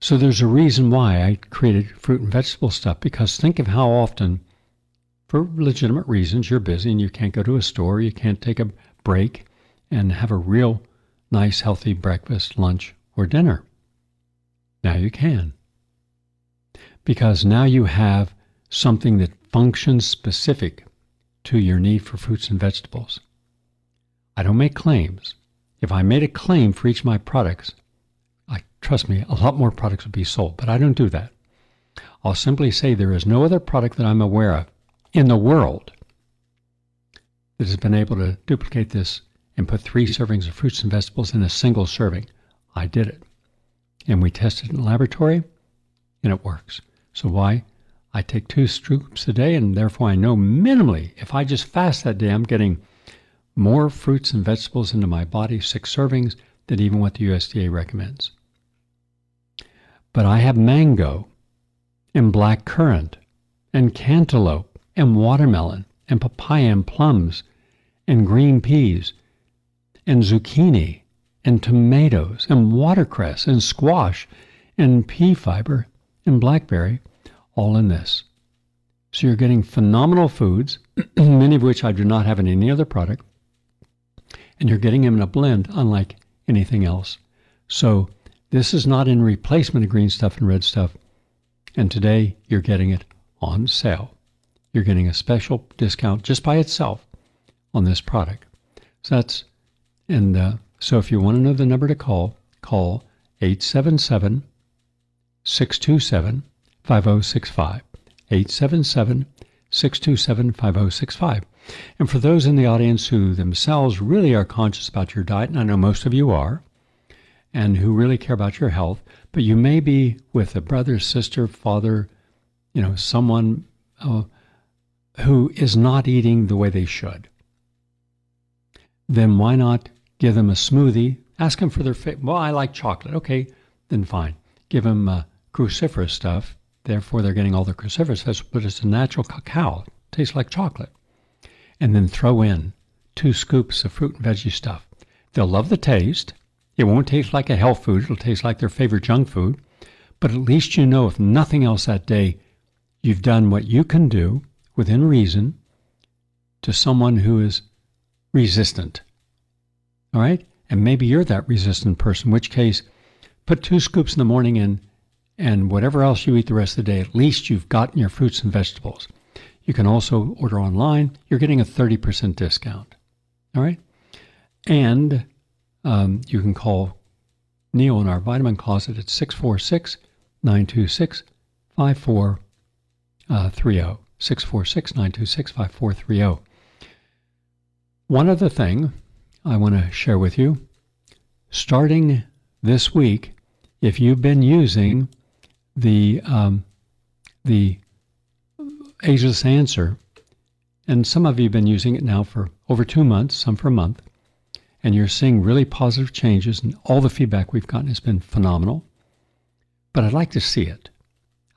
So there's a reason why I created fruit and vegetable stuff, because think of how often, for legitimate reasons, you're busy and you can't go to a store, you can't take a break and have a real nice healthy breakfast, lunch, or dinner. Now you can. Because now you have something that functions specific to your need for fruits and vegetables. I don't make claims. If I made a claim for each of my products, trust me, a lot more products would be sold, but I don't do that. I'll simply say there is no other product that I'm aware of in the world that has been able to duplicate this and put 3 servings of fruits and vegetables in a single serving. I did it. And we tested it in the laboratory, and it works. So why? I take 2 scoops a day, and therefore I know minimally, if I just fast that day, I'm getting more fruits and vegetables into my body, 6 servings, than even what the USDA recommends. But I have mango and black currant and cantaloupe and watermelon and papaya and plums and green peas and zucchini and tomatoes and watercress and squash and pea fiber and blackberry all in this. So you're getting phenomenal foods, many of which I do not have in any other product. And you're getting them in a blend unlike anything else. So this is not in replacement of green stuff and red stuff. And today you're getting it on sale. You're getting a special discount just by itself on this product. So that's, and so if you want to know the number to call 877-627-5065. 877-627-5065. And for those in the audience who themselves really are conscious about your diet, and I know most of you are, and who really care about your health, but you may be with a brother, sister, father, someone who is not eating the way they should, then why not give them a smoothie? Ask them for their favorite. Well, I like chocolate. Okay, then fine. Give them cruciferous stuff. Therefore, they're getting all the cruciferous stuff, but it's a natural cacao. It tastes like chocolate. And then throw in 2 scoops of fruit and veggie stuff. They'll love the taste. It won't taste like a health food. It'll taste like their favorite junk food. But at least you know, if nothing else that day, you've done what you can do within reason to someone who is resistant. All right? And maybe you're that resistant person, in which case, put 2 scoops in the morning in, and whatever else you eat the rest of the day, at least you've gotten your fruits and vegetables. You can also order online. You're getting a 30% discount. All right? And you can call Neil in our vitamin closet at 646-926-5430. 646-926-5430. One other thing I want to share with you. Starting this week, if you've been using the Ageless Answer, and some of you have been using it now for over 2 months, some for a month, and you're seeing really positive changes, and all the feedback we've gotten has been phenomenal. But I'd like to see it.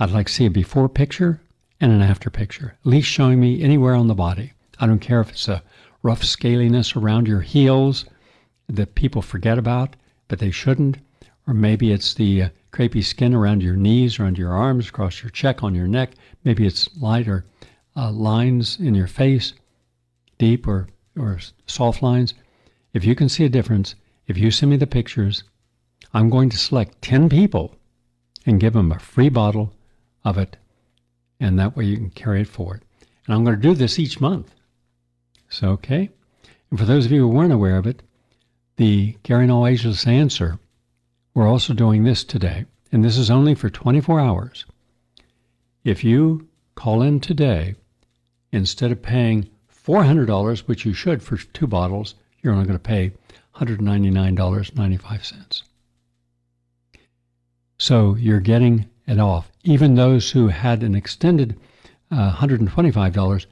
I'd like to see a before picture and an after picture, at least showing me anywhere on the body. I don't care if it's a rough scaliness around your heels that people forget about, but they shouldn't, or maybe it's the crepey skin around your knees, around your arms, across your cheek, on your neck. Maybe it's lighter lines in your face, deep or soft lines. If you can see a difference, if you send me the pictures, I'm going to select 10 people and give them a free bottle of it, and that way you can carry it forward. And I'm going to do this each month. So, okay. And for those of you who weren't aware of it, the Gary Null Ageless Answer, we're also doing this today. And this is only for 24 hours. If you call in today, instead of paying $400, which you should for 2 bottles, you're only going to pay $199.95. So you're getting it off. Even those who had an extended $125, you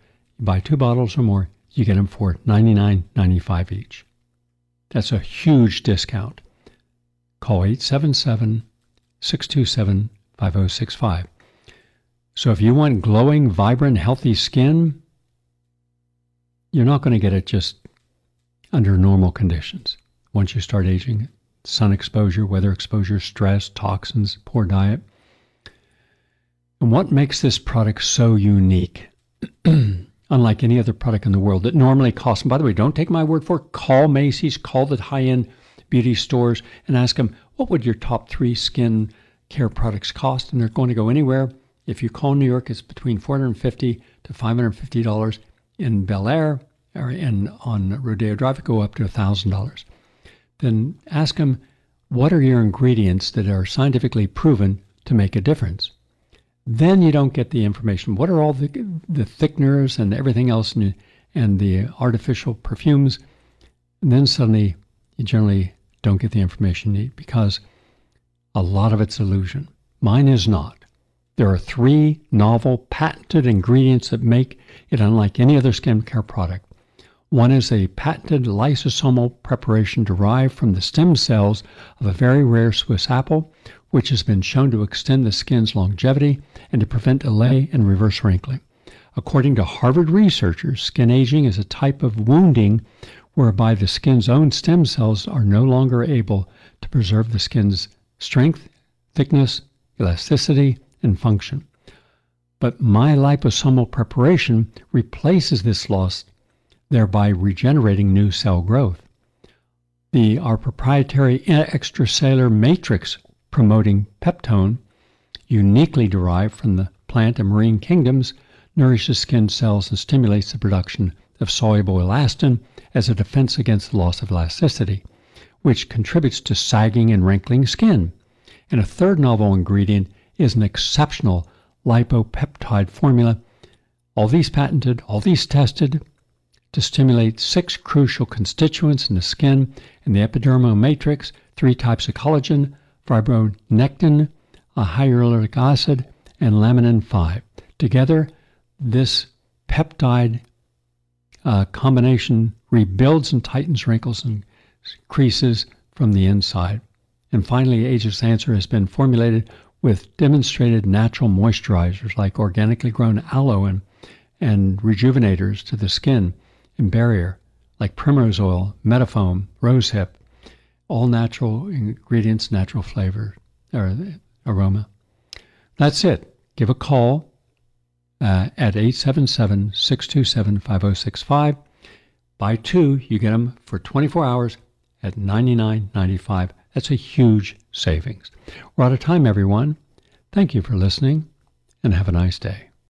buy 2 bottles or more, you get them for $99.95 each. That's a huge discount. Call 877-627-5065. So if you want glowing, vibrant, healthy skin, you're not going to get it just under normal conditions. Once you start aging, sun exposure, weather exposure, stress, toxins, poor diet. And what makes this product so unique, unlike any other product in the world that normally costs, and by the way, don't take my word for it, call Macy's, call the high-end beauty stores and ask them, what would your top 3 skin care products cost? And they're going to go anywhere. If you call New York, it's between $450 to $550. In Bel Air or on Rodeo Drive, it go up to $1,000. Then ask them, what are your ingredients that are scientifically proven to make a difference? Then you don't get the information. What are all the thickeners and everything else and the artificial perfumes? And then suddenly you generally don't get the information you need because a lot of it's illusion. Mine is not. There are 3 novel patented ingredients that make it unlike any other skincare product. One is a patented lysosomal preparation derived from the stem cells of a very rare Swiss apple, which has been shown to extend the skin's longevity and to prevent delay and reverse wrinkling. According to Harvard researchers, skin aging is a type of wounding whereby the skin's own stem cells are no longer able to preserve the skin's strength, thickness, elasticity, and function. But my liposomal preparation replaces this loss, thereby regenerating new cell growth. Our proprietary extracellular matrix promoting peptone, uniquely derived from the plant and marine kingdoms, nourishes skin cells and stimulates the production of soluble elastin as a defense against the loss of elasticity, which contributes to sagging and wrinkling skin. And a third novel ingredient is an exceptional lipopeptide formula, all these patented, all these tested, to stimulate 6 crucial constituents in the skin and the epidermal matrix, 3 types of collagen, fibronectin, a hyaluronic acid, and laminin 5. Together, this peptide combination rebuilds and tightens wrinkles and creases from the inside. And finally, Ageless Answer has been formulated with demonstrated natural moisturizers like organically grown aloe and rejuvenators to the skin and barrier like primrose oil, metafoam, rosehip, all natural ingredients, natural flavor or aroma. That's it. Give a call at 877-627-5065. Buy 2, you get them for 24 hours at $99.95. That's a huge savings. We're out of time, everyone. Thank you for listening, and have a nice day.